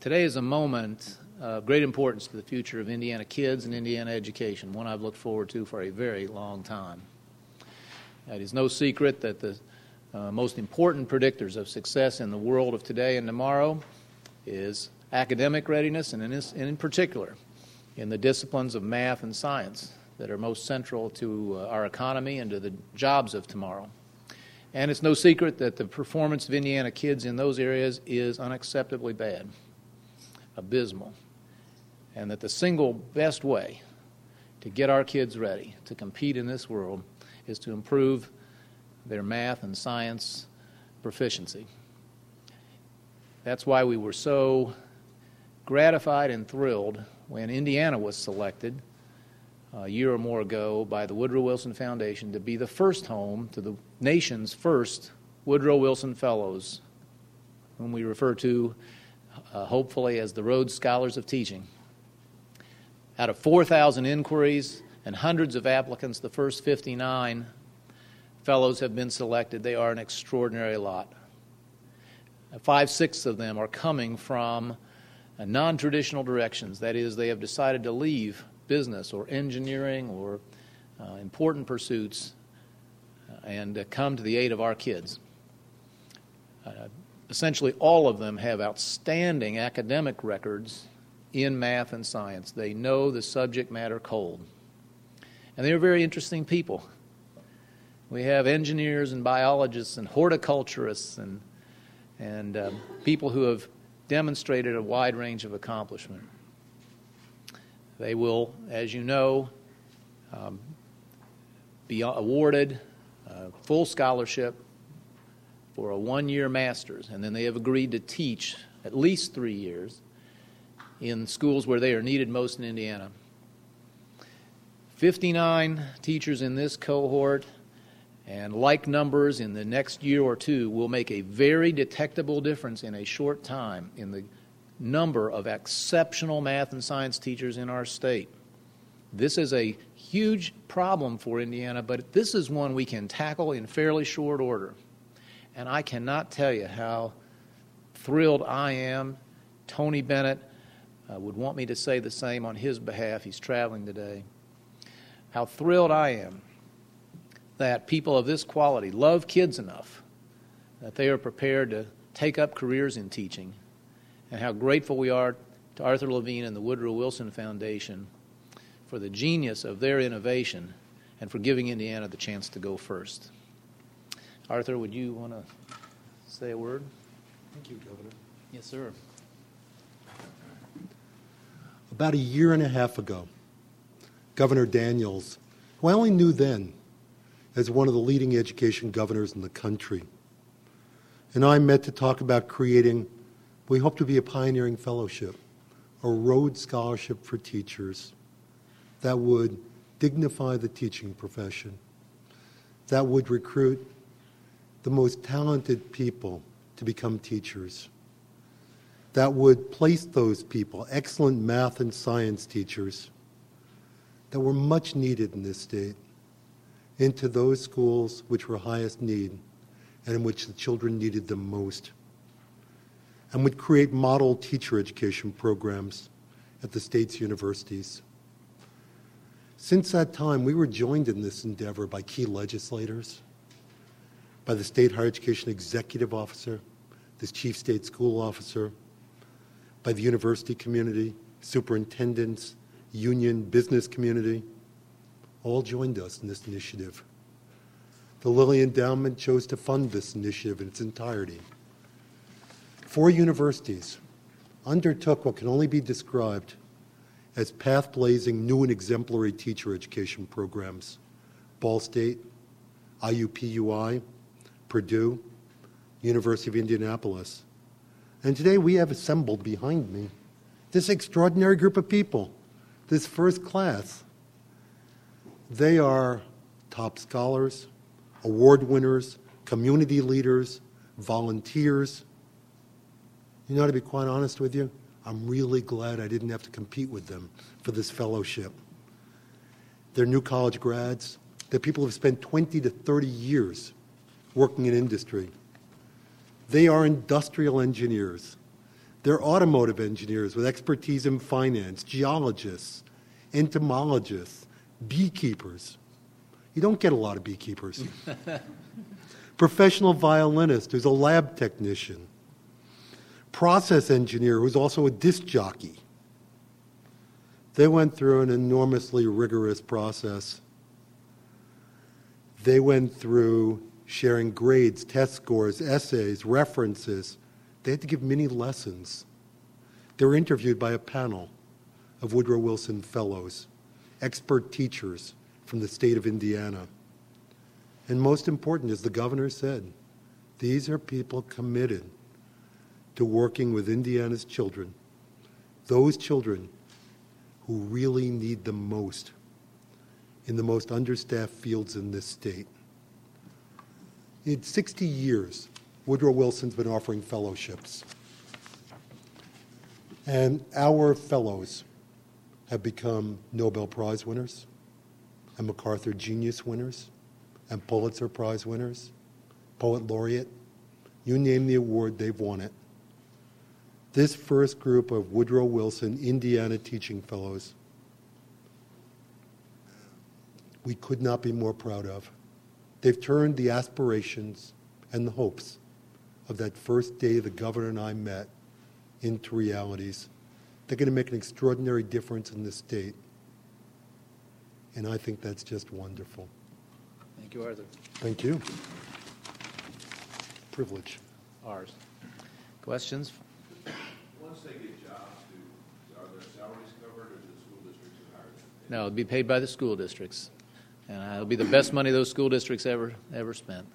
Today is a moment of great importance to the future of Indiana kids and Indiana education, one I've looked forward to for a very long time. It is no secret that the most important predictors of success in the world of today and tomorrow is academic readiness, and in particular in the disciplines of math and science that are most central to our economy and to the jobs of tomorrow. And it's no secret that the performance of Indiana kids in those areas is unacceptably bad, abysmal, and that the single best way to get our kids ready to compete in this world is to improve their math and science proficiency. That's why we were so gratified and thrilled when Indiana was selected a year or more ago by the Woodrow Wilson Foundation to be the first home to the nation's first Woodrow Wilson Fellows, whom we refer to hopefully as the Rhodes Scholars of Teaching. Out of 4,000 inquiries and hundreds of applicants, the first 59 fellows have been selected. They are an extraordinary lot. 5/6 of them are coming from non-traditional directions. That is, they have decided to leave business or engineering or important pursuits and come to the aid of our kids. Essentially all of them have outstanding academic records in math and science. They know the subject matter cold. And they are very interesting people. We have engineers and biologists and horticulturists and people who have demonstrated a wide range of accomplishment. They will, as you know, be awarded full scholarship for a one-year master's, and then they have agreed to teach at least 3 years in schools where they are needed most in Indiana. 59 teachers in this cohort, and like numbers in the next year or two, will make a very detectable difference in a short time in the number of exceptional math and science teachers in our state. This is a huge problem for Indiana, but this is one we can tackle in fairly short order. And I cannot tell you how thrilled I am. Tony Bennett would want me to say the same on his behalf. He's traveling today. How thrilled I am that people of this quality love kids enough that they are prepared to take up careers in teaching, and how grateful we are to Arthur Levine and the Woodrow Wilson Foundation for the genius of their innovation and for giving Indiana the chance to go first. Arthur, would you want to say a word? Thank you, Governor. Yes, sir. About a year and a half ago, Governor Daniels, who I only knew then as one of the leading education governors in the country, and I met to talk about creating, we hope to be a pioneering fellowship, a Rhodes Scholarship for teachers that would dignify the teaching profession, that would recruit the most talented people to become teachers, that would place those people, excellent math and science teachers, that were much needed in this state, into those schools which were highest need and in which the children needed them most, and would create model teacher education programs at the state's universities. Since that time, we were joined in this endeavor by key legislators, by the State Higher Education Executive Officer, the Chief State School Officer, by the university community, superintendents, union, business community, all joined us in this initiative. The Lilly Endowment chose to fund this initiative in its entirety. 4 universities undertook what can only be described as path-blazing new and exemplary teacher education programs: Ball State, IUPUI, Purdue, University of Indianapolis. And today we have assembled behind me this extraordinary group of people, this first class. They are top scholars, award winners, community leaders, volunteers. You know, to be quite honest with you, I'm really glad I didn't have to compete with them for this fellowship. They're new college grads. They're people who have spent 20 to 30 years working in industry. They are industrial engineers. They're automotive engineers with expertise in finance, geologists, entomologists, beekeepers. You don't get a lot of beekeepers. Professional violinist who's a lab technician. Process engineer who's also a disc jockey. They went through an enormously rigorous process. They went through sharing grades, test scores, essays, references. They had to give mini lessons. They were interviewed by a panel of Woodrow Wilson fellows, expert teachers from the state of Indiana. And most important, as the governor said, these are people committed to working with Indiana's children, those children who really need them most in the most understaffed fields in this state. In 60 years, Woodrow Wilson's been offering fellowships. And our fellows have become Nobel Prize winners and MacArthur Genius winners and Pulitzer Prize winners, Poet Laureate. You name the award, they've won it. This first group of Woodrow Wilson Indiana Teaching Fellows, we could not be more proud of. They've turned the aspirations and the hopes of that first day the governor and I met into realities. They're going to make an extraordinary difference in this state. And I think that's just wonderful. Thank you, Arthur. Thank you. Privilege. Ours. Questions? Once they get jobs, are their salaries covered, or do the school districts hire them? No, it'll be paid by the school districts. And it'll be the best money those school districts ever spent.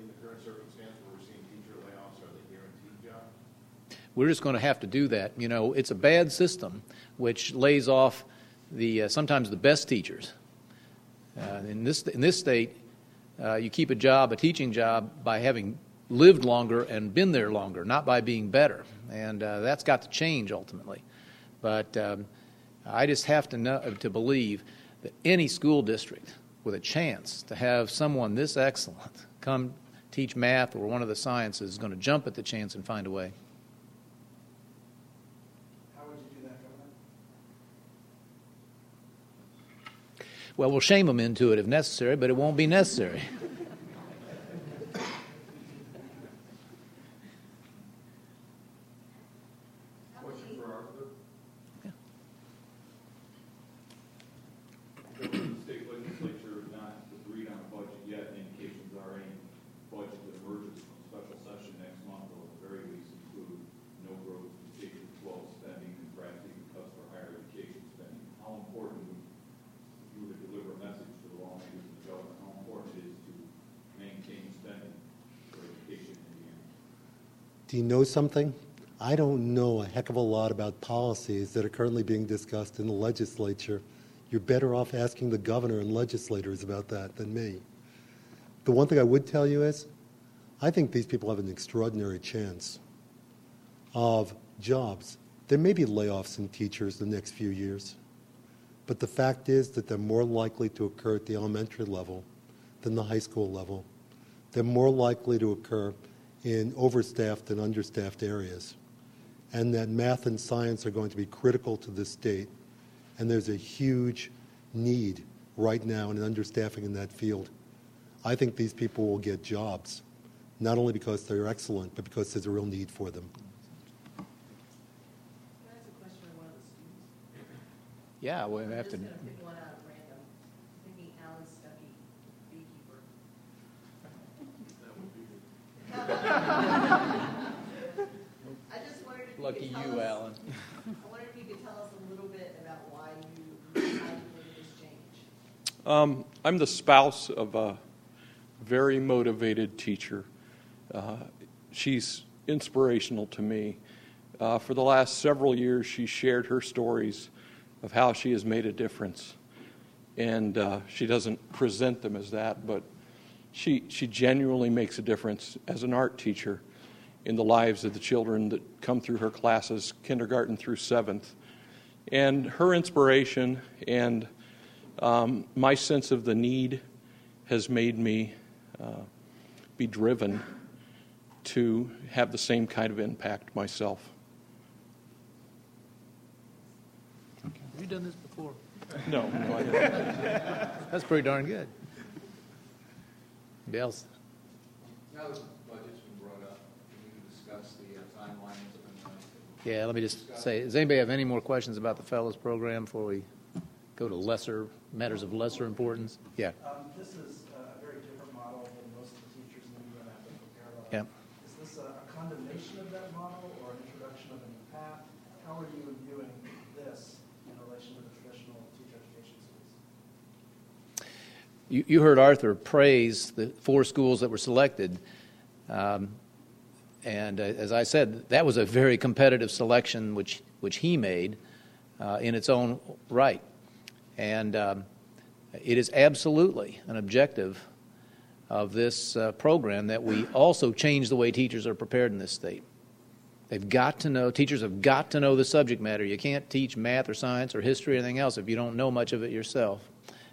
In the current circumstance where we're seeing teacher layoffs, are they guaranteed jobs? We're just going to have to do that. You know, it's a bad system which lays off the sometimes the best teachers. In this state, you keep a job, a teaching job, by having lived longer and been there longer, not by being better. And that's got to change ultimately. But I just have to know, to believe that any school district with a chance to have someone this excellent come teach math or one of the sciences is going to jump at the chance and find a way. How would you do that, Governor? Well, we'll shame them into it if necessary, but it won't be necessary. Do you know something? I don't know a heck of a lot about policies that are currently being discussed in the legislature. You're better off asking the governor and legislators about that than me. The one thing I would tell you is, I think these people have an extraordinary chance of jobs. There may be layoffs in teachers in the next few years, but the fact is that they're more likely to occur at the elementary level than the high school level. They're more likely to occur in overstaffed and understaffed areas, and that math and science are going to be critical to this state, and there's a huge need right now in understaffing in that field. I think these people will get jobs, not only because they're excellent, but because there's a real need for them. Can I ask a question on one of the students? Yeah, we'll have to. I just wondered if you could tell us a little bit about why you decided to make this change. I'm the spouse of a very motivated teacher. She's inspirational to me. For the last several years, she shared her stories of how she has made a difference. And she doesn't present them as that, but she genuinely makes a difference as an art teacher in the lives of the children that come through her classes, kindergarten through 7th. And her inspiration and my sense of the need has made me be driven to have the same kind of impact myself. Have you done this before? No, I haven't. That's pretty darn good. Anybody else? Now that the budget's been brought up, can you discuss the timeline? Yeah, let me just say, does anybody have any more questions about the Fellows Program before we go to lesser matters of lesser importance? Yeah. This is a very different model than most of the teachers in the U.S. have prepared on. Yeah. Is this a condemnation of that model or an introduction of a new path? How are you viewing this in relation to the traditional teacher education schools? You heard Arthur praise the 4 schools that were selected. And as I said, that was a very competitive selection which he made in its own right. And it is absolutely an objective of this program that we also change the way teachers are prepared in this state. They've got to know, teachers have got to know the subject matter. You can't teach math or science or history or anything else if you don't know much of it yourself.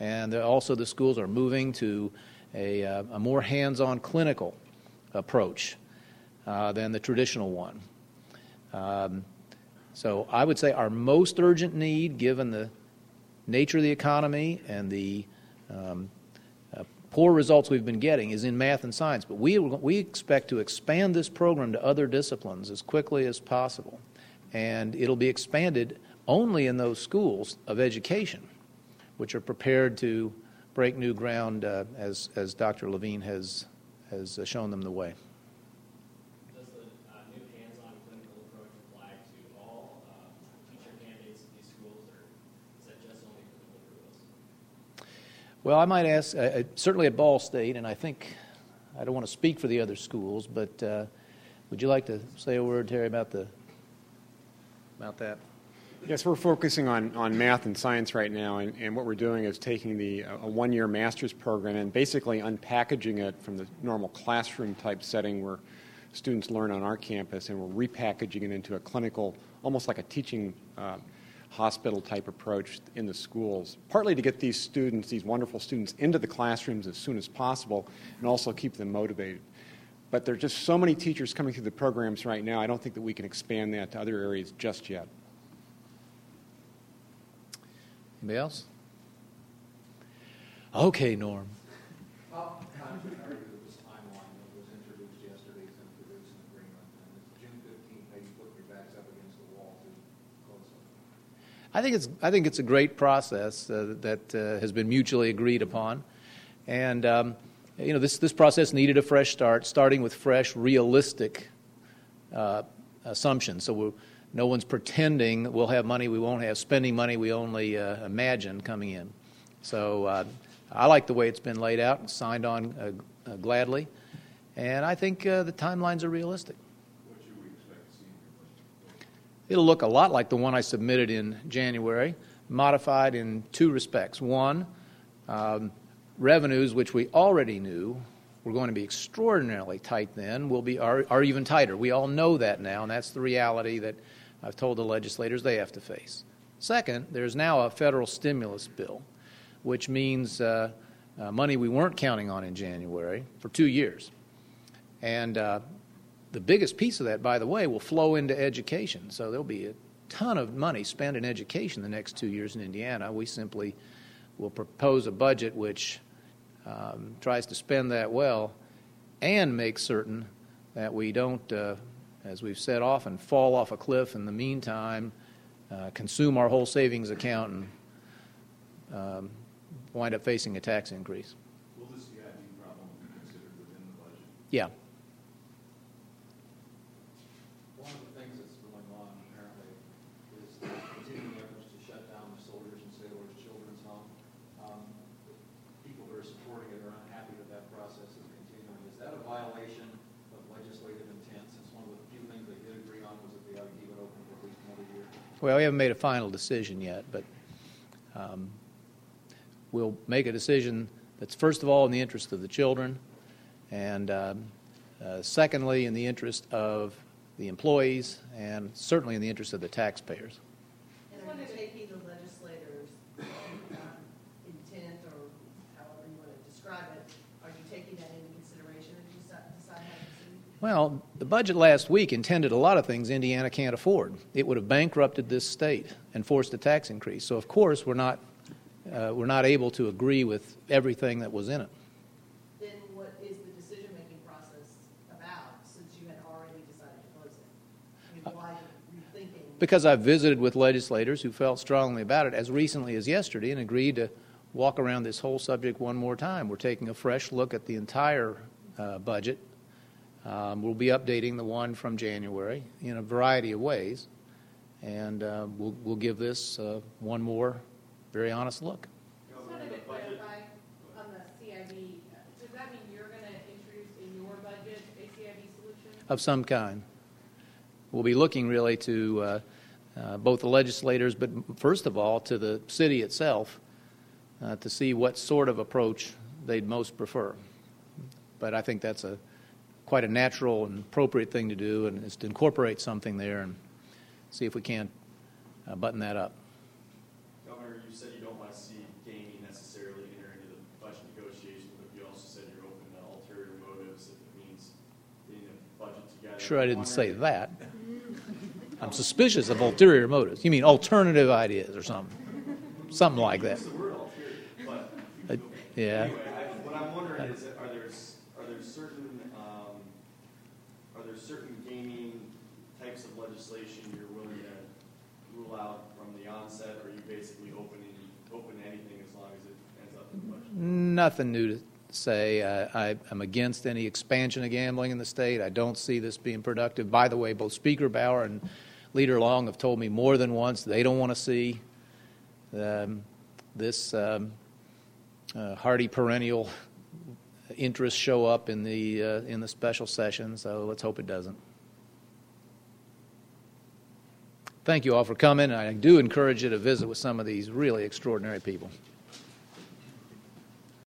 And also the schools are moving to a more hands-on clinical approach than the traditional one. So I would say our most urgent need, given the nature of the economy and the poor results we've been getting, is in math and science. But we expect to expand this program to other disciplines as quickly as possible. And it'll be expanded only in those schools of education which are prepared to break new ground as Dr. Levine has shown them the way. Well, I might ask, certainly at Ball State, and I think I don't want to speak for the other schools, but would you like to say a word, Terry, about that? Yes, we're focusing on math and science right now, and what we're doing is taking a one-year master's program and basically unpackaging it from the normal classroom-type setting where students learn on our campus, and we're repackaging it into a clinical, almost like a teaching hospital-type approach in the schools, partly to get these students, these wonderful students, into the classrooms as soon as possible and also keep them motivated. But there are just so many teachers coming through the programs right now, I don't think that we can expand that to other areas just yet. Anybody else? Okay, Norm. How confident are you that this timeline that was introduced yesterday is going to produce an agreement? And June 15th, maybe put your backs up against the wall to close something? I think it's a great process that has been mutually agreed upon, and this process needed a fresh start, starting with fresh, realistic assumptions. So no one's pretending we'll have money we won't have, spending money we only imagine coming in. So I like the way it's been laid out and signed on gladly, and I think the timelines are realistic. It'll look a lot like the one I submitted in January, modified in 2 respects. One, revenues, which we already knew were going to be extraordinarily tight then, are even tighter. We all know that now, and that's the reality that I've told the legislators they have to face. Second, there's now a federal stimulus bill, which means money we weren't counting on in January for 2 years. And the biggest piece of that, by the way, will flow into education. So there'll be a ton of money spent in education the next 2 years in Indiana. We simply will propose a budget which tries to spend that well and make certain that we don't, as we've said often, fall off a cliff in the meantime, consume our whole savings account, and wind up facing a tax increase. Will this CID problem be considered within the budget? Yeah. Well, we haven't made a final decision yet, but we'll make a decision that's, first of all, in the interest of the children, and secondly, in the interest of the employees, and certainly in the interest of the taxpayers. And what is making the legislators' intent, or however you want to describe it, are you taking that into consideration if you decide how to proceed? Well, the budget last week intended a lot of things Indiana can't afford. It would have bankrupted this state and forced a tax increase. So, of course, we're not able to agree with everything that was in it. Then what is the decision-making process about, since you had already decided to close it? I mean, why are you rethinking? Because I visited with legislators who felt strongly about it as recently as yesterday and agreed to walk around this whole subject one more time. We're taking a fresh look at the entire budget. We'll be updating the one from January in a variety of ways, and we'll give this one more very honest look. Just wanted to clarify on the CIB, does that mean you're going to introduce in your budget a CIB solution? Of some kind. We'll be looking really to both the legislators, but first of all to the city itself to see what sort of approach they'd most prefer. But I think that's quite a natural and appropriate thing to do, and is to incorporate something there and see if we can't button that up. Governor, you said you don't want to see gaming necessarily enter into the budget negotiations, but you also said you're open to ulterior motives if it means getting the budget together. Sure, I didn't say that. I'm suspicious of ulterior motives. You mean alternative ideas or something? Something like that. Use the word ulterior, but yeah. Anyway, what I'm wondering is, are there certain gaming types of legislation you're willing to rule out from the onset, or are you basically open to anything as long as it ends up in the budget? Nothing new to say. I'm against any expansion of gambling in the state. I don't see this being productive. By the way, both Speaker Bauer and Leader Long have told me more than once they don't want to see this hardy perennial interests show up in the special session, so let's hope it doesn't. Thank you all for coming. I do encourage you to visit with some of these really extraordinary people.